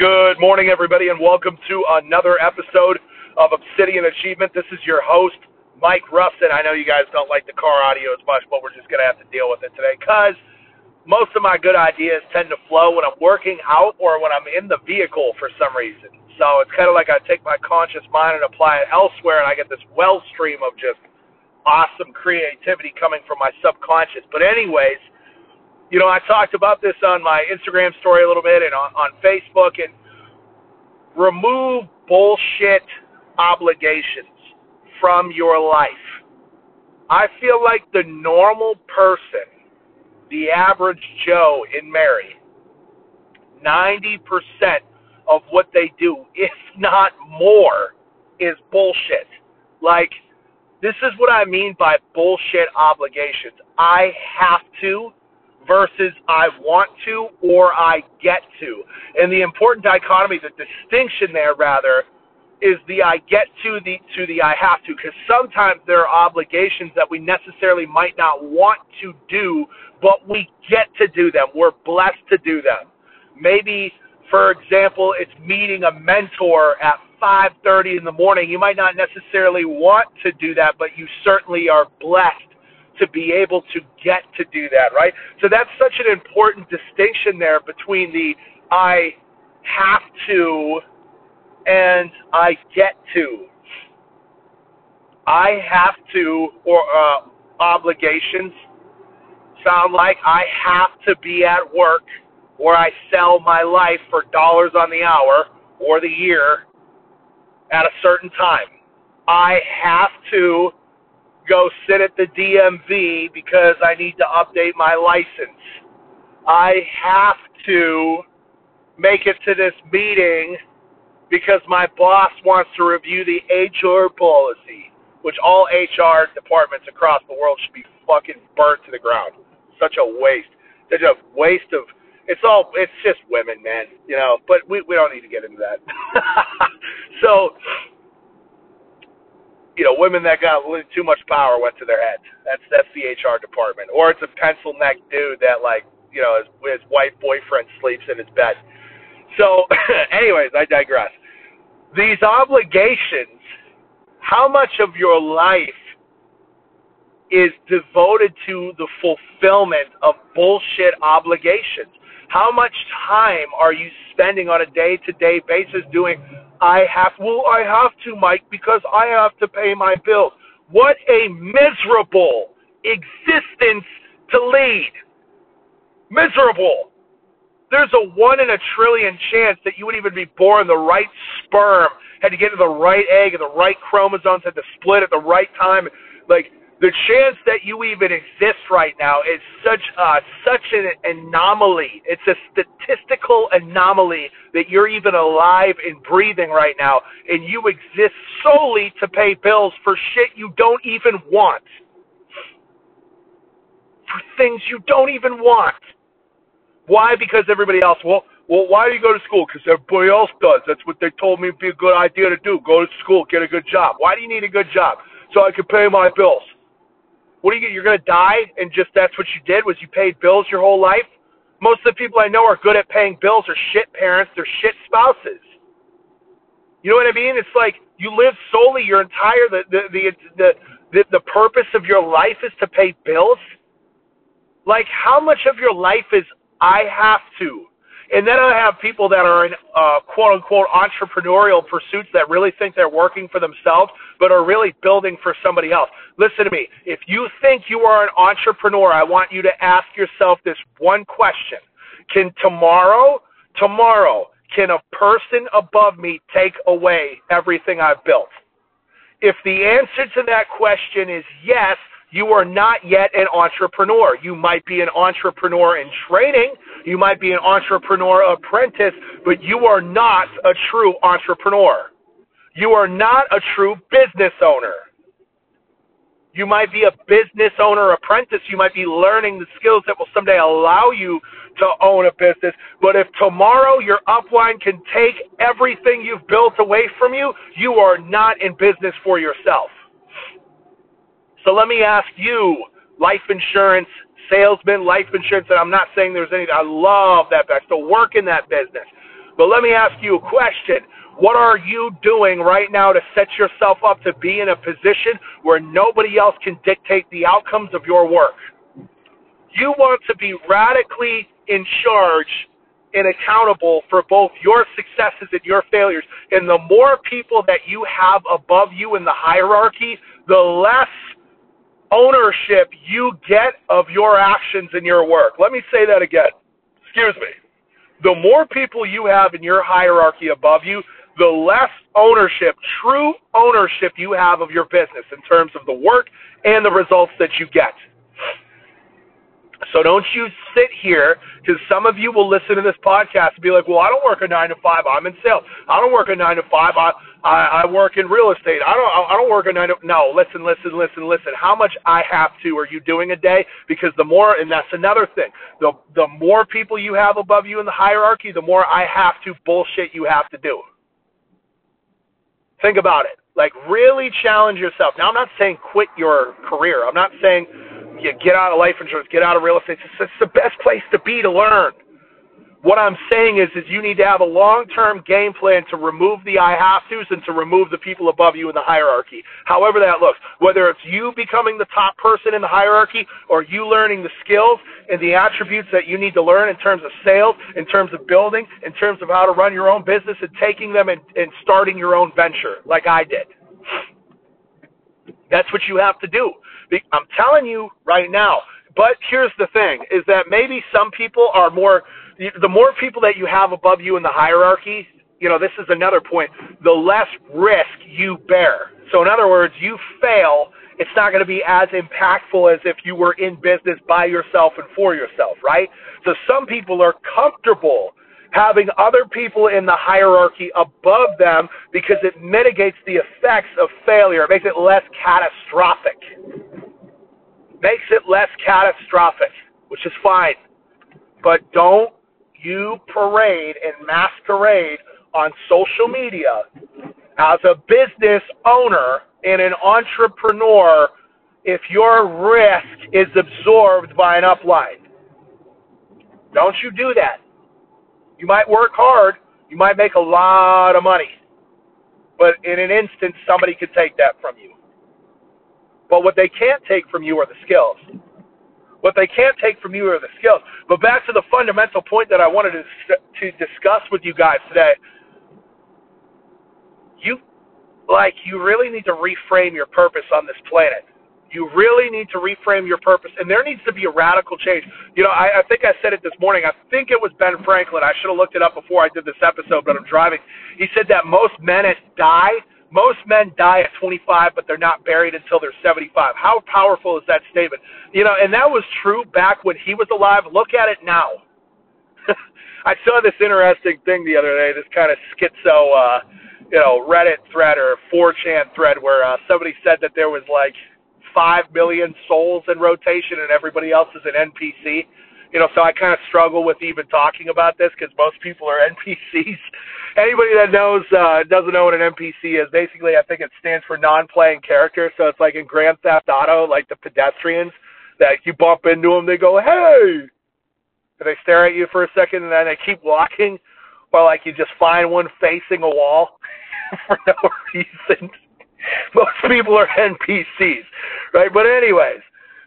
Good morning, everybody, and welcome to another episode of Obsidian Achievement. This is your host, Mike Ruffin. I know you guys don't like the car audio as much, but we're just going to have to deal with it today because most of my good ideas tend to flow when I'm working out or when I'm in the vehicle for some reason. So it's kind of like I take my conscious mind and apply it elsewhere, and I get this wellstream of just awesome creativity coming from my subconscious. But anyways, you know, I talked about this on my Instagram story a little bit and on Facebook, and remove bullshit obligations from your life. I feel like the normal person, the average Joe in Mary, 90% of what they do, if not more, is bullshit. Like, this is what I mean by bullshit obligations. I have to versus I want to or I get to. And the important dichotomy, the distinction there, rather, is the I get to, the I have to, because sometimes there are obligations that we necessarily might not want to do, but we get to do them. We're blessed to do them. Maybe, for example, it's meeting a mentor at 5:30 in the morning. You might not necessarily want to do that, but you certainly are blessed to be able to get to do that, right? So that's such an important distinction there between the I have to and I get to. I have to or obligations sound like I have to be at work or I sell my life for dollars on the hour or the year at a certain time. I have to go sit at the DMV because I need to update my license. I have to make it to this meeting because my boss wants to review the HR policy, which all HR departments across the world should be fucking burnt to the ground. Such a waste. Such a waste of, it's just women, man, you know, but we don't need to get into that. So, you know, women that got too much power went to their heads. That's the HR department. Or it's a pencil-necked dude that, like, you know, his white boyfriend sleeps in his bed. So, anyways, I digress. These obligations, how much of your life is devoted to the fulfillment of bullshit obligations? How much time are you spending on a day-to-day basis doing I have to, Mike, because I have to pay my bills. What a miserable existence to lead. Miserable. There's a 1 in a trillion chance that you would even be born the right sperm, had to get to the right egg, and the right chromosomes had to split at the right time. Like, the chance that you even exist right now is such an anomaly. It's a statistical anomaly that you're even alive and breathing right now, and you exist solely to pay bills for shit you don't even want. For things you don't even want. Why? Because everybody else, well, why do you go to school? Because everybody else does. That's what they told me would be a good idea to do. Go to school, get a good job. Why do you need a good job? So I can pay my bills. What do you get? You're going to die and just that's what you did was you paid bills your whole life? Most of the people I know are good at paying bills are shit parents. They're shit spouses. You know what I mean? It's like you live solely your entire, the purpose of your life is to pay bills. Like how much of your life is I have to? And then I have people that are in quote unquote entrepreneurial pursuits that really think they're working for themselves, but are really building for somebody else. Listen to me. If you think you are an entrepreneur, I want you to ask yourself this one question. Can tomorrow, can a person above me take away everything I've built? If the answer to that question is yes, you are not yet an entrepreneur. You might be an entrepreneur in training. You might be an entrepreneur apprentice, but you are not a true entrepreneur. You are not a true business owner. You might be a business owner apprentice. You might be learning the skills that will someday allow you to own a business. But if tomorrow your upline can take everything you've built away from you, you are not in business for yourself. So let me ask you, life insurance salesman, and I'm not saying there's anything. I love that. I still work in that business. But let me ask you a question. What are you doing right now to set yourself up to be in a position where nobody else can dictate the outcomes of your work? You want to be radically in charge and accountable for both your successes and your failures. And the more people that you have above you in the hierarchy, the less ownership you get of your actions and your work. Let me say that again. Excuse me. The more people you have in your hierarchy above you, the less ownership, true ownership you have of your business in terms of the work and the results that you get. So don't you sit here, because some of you will listen to this podcast and be like, well, I don't work a 9 to 5. I'm in sales. I don't work a 9 to 5. I work in real estate. I don't work a 9 to... No, listen. How much I have to are you doing a day? Because the more, and that's another thing, the more people you have above you in the hierarchy, the more I have to bullshit you have to do. Think about it. Like, really challenge yourself. Now, I'm not saying quit your career. I'm not saying... You get out of life insurance, get out of real estate. It's the best place to be to learn. What I'm saying is you need to have a long-term game plan to remove the I have to's and to remove the people above you in the hierarchy, however that looks. Whether it's you becoming the top person in the hierarchy or you learning the skills and the attributes that you need to learn in terms of sales, in terms of building, in terms of how to run your own business and taking them and starting your own venture like I did. That's what you have to do. I'm telling you right now. But here's the thing, is that maybe some people are more, the more people that you have above you in the hierarchy, you know, this is another point, the less risk you bear. So in other words, you fail, it's not going to be as impactful as if you were in business by yourself and for yourself, right? So some people are comfortable having other people in the hierarchy above them because it mitigates the effects of failure. It makes it less catastrophic. Which is fine. But don't you parade and masquerade on social media as a business owner and an entrepreneur if your risk is absorbed by an upline. Don't you do that. You might work hard, you might make a lot of money, but in an instant, somebody could take that from you. But what they can't take from you are the skills. But back to the fundamental point that I wanted to discuss with you guys today. You really need to reframe your purpose on this planet. And there needs to be a radical change. You know, I think I said it this morning. I think it was Ben Franklin. I should have looked it up before I did this episode, but I'm driving. He said that most men die at 25, but they're not buried until they're 75. How powerful is that statement? You know, and that was true back when he was alive. Look at it now. I saw this interesting thing the other day, this kind of schizo, Reddit thread or 4chan thread where somebody said that there was 5 million souls in rotation and everybody else is an NPC. You know, so I kind of struggle with even talking about this because most people are NPCs. Anybody that doesn't know what an NPC is, basically I think it stands for non-playing character. So it's like in Grand Theft Auto, like the pedestrians that you bump into them, they go, hey, and they stare at you for a second and then they keep walking while you just find one facing a wall for no reason. Most people are NPCs, right? But anyways,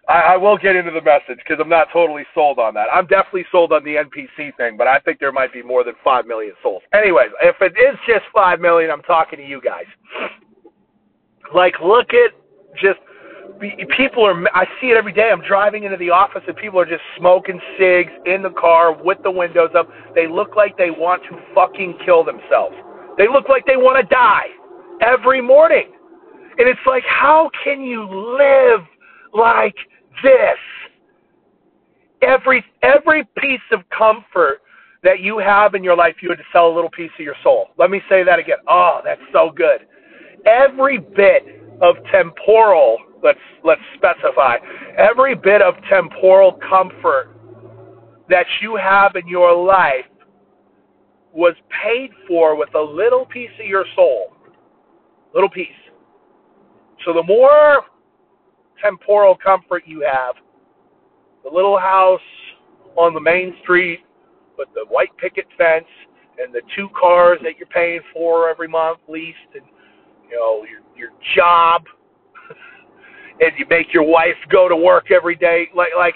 I will get into the message because I'm not totally sold on that. I'm definitely sold on the NPC thing, but I think there might be more than 5 million souls. Anyways, if it is just 5 million, I'm talking to you guys. Look at just people are – I see it every day. I'm driving into the office and people are just smoking cigs in the car with the windows up. They look like they want to fucking kill themselves. They look like they want to die every morning. And it's like, how can you live like this? Every piece of comfort that you have in your life, you had to sell a little piece of your soul. Let me say that again. Oh, that's so good. Every bit of temporal, let's specify, every bit of temporal comfort that you have in your life was paid for with a little piece of your soul. Little piece. So the more temporal comfort you have, the little house on the main street with the white picket fence and the two cars that you're paying for every month leased, and you know your job, and you make your wife go to work every day, like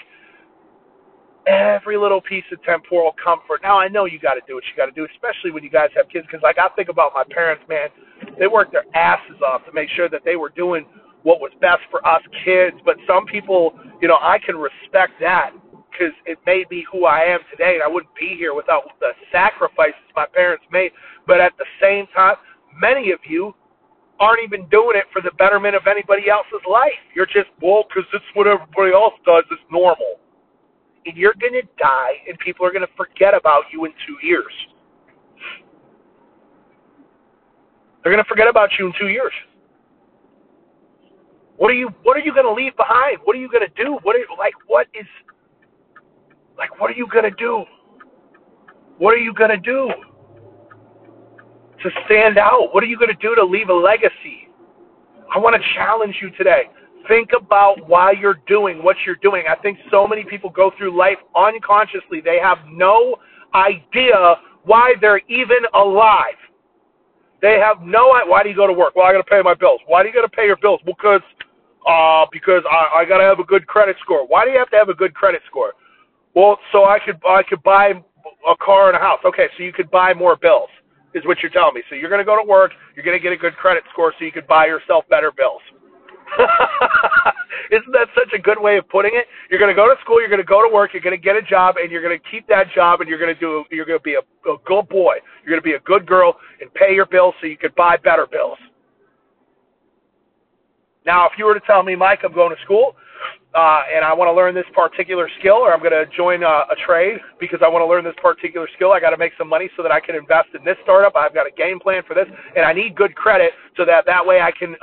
every little piece of temporal comfort. Now, I know you got to do what you got to do, especially when you guys have kids, because like I think about my parents, man, they worked their asses off to make sure that they were doing what was best for us kids. But some people, you know, I can respect that, because it made me who I am today, and I wouldn't be here without the sacrifices my parents made. But at the same time, many of you aren't even doing it for the betterment of anybody else's life. You're just, well, because it's what everybody else does, it's normal. And you're going to die, and people are going to forget about you in 2 years. They're going to forget about you in 2 years. What are you going to leave behind? What are you going to do? What are you going to do? What are you going to do to stand out? What are you going to do to leave a legacy? I want to challenge you today. Think about why you're doing what you're doing. I think so many people go through life unconsciously. They have no idea why they're even alive. They have no idea. Why do you go to work? Well, I got to pay my bills. Why do you got to pay your bills? Because I got to have a good credit score. Why do you have to have a good credit score? Well, so I could buy a car and a house. Okay, so you could buy more bills is what you're telling me. So you're going to go to work, you're going to get a good credit score so you could buy yourself better bills. Isn't that such a good way of putting it? You're going to go to school, you're going to go to work, you're going to get a job, and you're going to keep that job, and you're going to be a good boy. You're going to be a good girl and pay your bills so you could buy better bills. Now, if you were to tell me, Mike, I'm going to school, and I want to learn this particular skill, or I'm going to join a trade because I want to learn this particular skill. I got to make some money so that I can invest in this startup. I've got a game plan for this, and I need good credit so that way I can,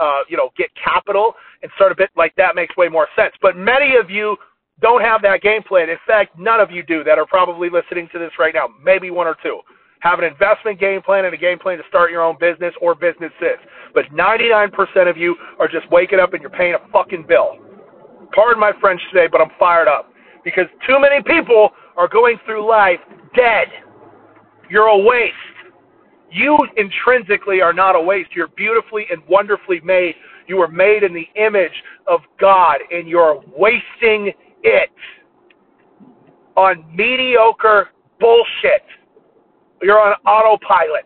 get capital and start a bit like that makes way more sense. But many of you don't have that game plan. In fact, none of you do that are probably listening to this right now, maybe one or two. Have an investment game plan and a game plan to start your own business or businesses. But 99% of you are just waking up and you're paying a fucking bill. Pardon my French today, but I'm fired up. Because too many people are going through life dead. You're a waste. You intrinsically are not a waste. You're beautifully and wonderfully made. You were made in the image of God, and you're wasting it on mediocre bullshit. You're on autopilot.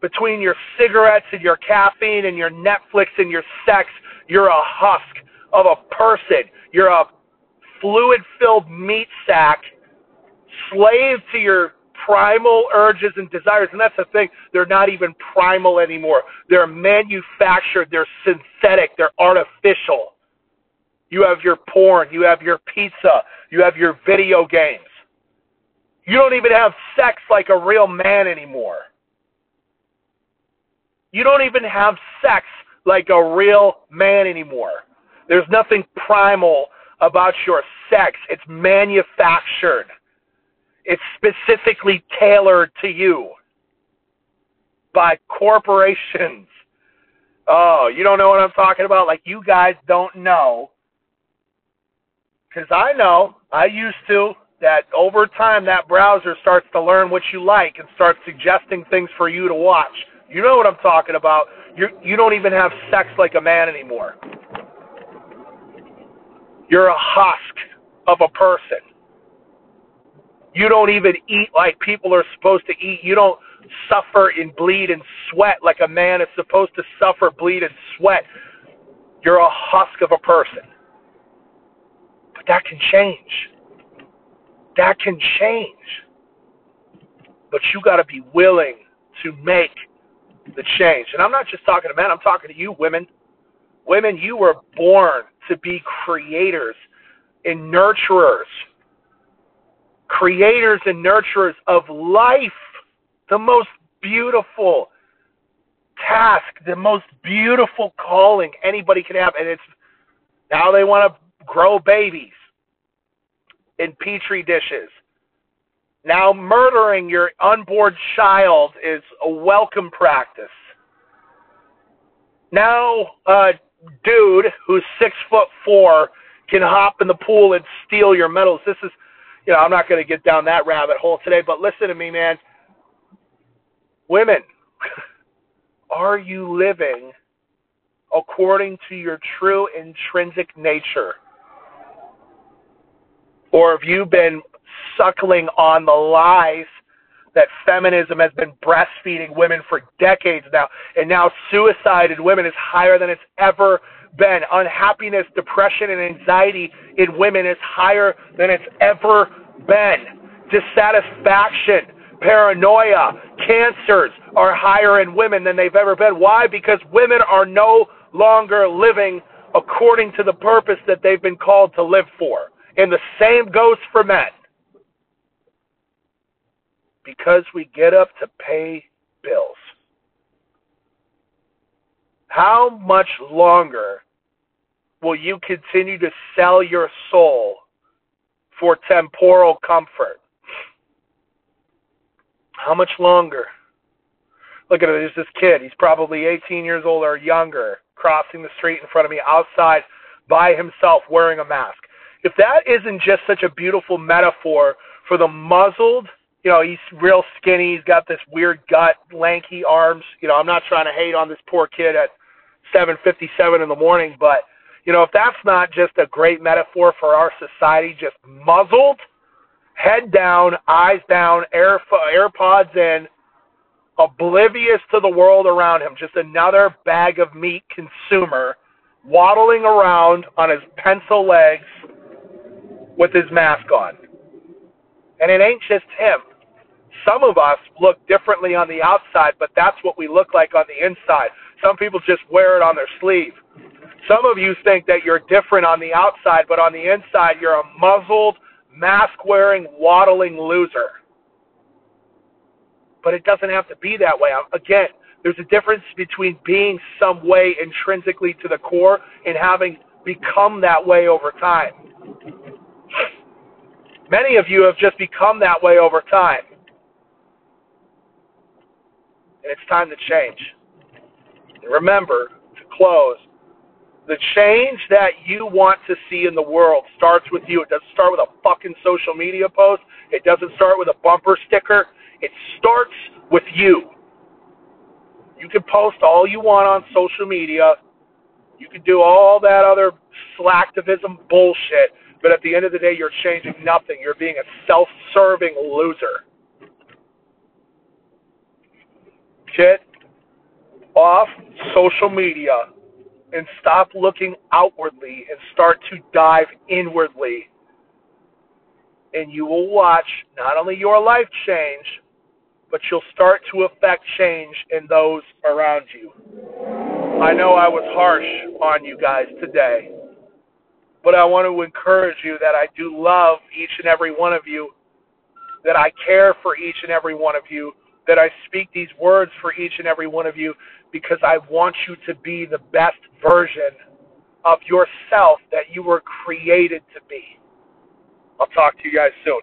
Between your cigarettes and your caffeine and your Netflix and your sex, you're a husk of a person. You're a fluid-filled meat sack, slave to your primal urges and desires. And that's the thing. They're not even primal anymore. They're manufactured. They're synthetic. They're artificial. You have your porn. You have your pizza. You have your video games. You don't even have sex like a real man anymore. You don't even have sex like a real man anymore. There's nothing primal about your sex. It's manufactured. It's specifically tailored to you by corporations. Oh, you don't know what I'm talking about? Like, you guys don't know. Because I know. I used to. That over time, that browser starts to learn what you like and starts suggesting things for you to watch. You know what I'm talking about. You don't even have sex like a man anymore. You're a husk of a person. You don't even eat like people are supposed to eat. You don't suffer and bleed and sweat like a man is supposed to suffer, bleed, and sweat. You're a husk of a person. But that can change. That can change, but you got to be willing to make the change. And I'm not just talking to men, I'm talking to you women. Women, you were born to be creators and nurturers. Creators and nurturers of life. The most beautiful task, the most beautiful calling anybody can have. And it's now they want to grow babies in petri dishes. Now murdering your unborn child is a welcome practice. Now a dude who's 6'4" can hop in the pool and steal your medals. This is, you know, I'm not going to get down that rabbit hole today, but listen to me, man. Women, are you living according to your true intrinsic nature? Or have you been suckling on the lies that feminism has been breastfeeding women for decades now, and now suicide in women is higher than it's ever been? Unhappiness, depression, and anxiety in women is higher than it's ever been. Dissatisfaction, paranoia, cancers are higher in women than they've ever been. Why? Because women are no longer living according to the purpose that they've been called to live for. And the same goes for men. Because we get up to pay bills. How much longer will you continue to sell your soul for temporal comfort? How much longer? Look at it, there's this kid. He's probably 18 years old or younger, crossing the street in front of me outside by himself wearing a mask. If that isn't just such a beautiful metaphor for the muzzled, you know, he's real skinny, he's got this weird gut, lanky arms. You know, I'm not trying to hate on this poor kid at 7:57 in the morning, but, you know, if that's not just a great metaphor for our society, just muzzled, head down, eyes down, AirPods in, oblivious to the world around him, just another bag of meat consumer waddling around on his pencil legs with his mask on. And it ain't just him. Some of us look differently on the outside, but that's what we look like on the inside. Some people just wear it on their sleeve. Some of you think that you're different on the outside, but on the inside, you're a muzzled, mask-wearing, waddling loser. But it doesn't have to be that way. Again, there's a difference between being some way intrinsically to the core and having become that way over time. Many of you have just become that way over time. And it's time to change. And remember, to close, the change that you want to see in the world starts with you. It doesn't start with a fucking social media post. It doesn't start with a bumper sticker. It starts with you. You can post all you want on social media. You can do all that other slacktivism bullshit. But at the end of the day, you're changing nothing. You're being a self-serving loser. Get off social media and stop looking outwardly and start to dive inwardly. And you will watch not only your life change, but you'll start to affect change in those around you. I know I was harsh on you guys today. But I want to encourage you that I do love each and every one of you, that I care for each and every one of you, that I speak these words for each and every one of you, because I want you to be the best version of yourself that you were created to be. I'll talk to you guys soon.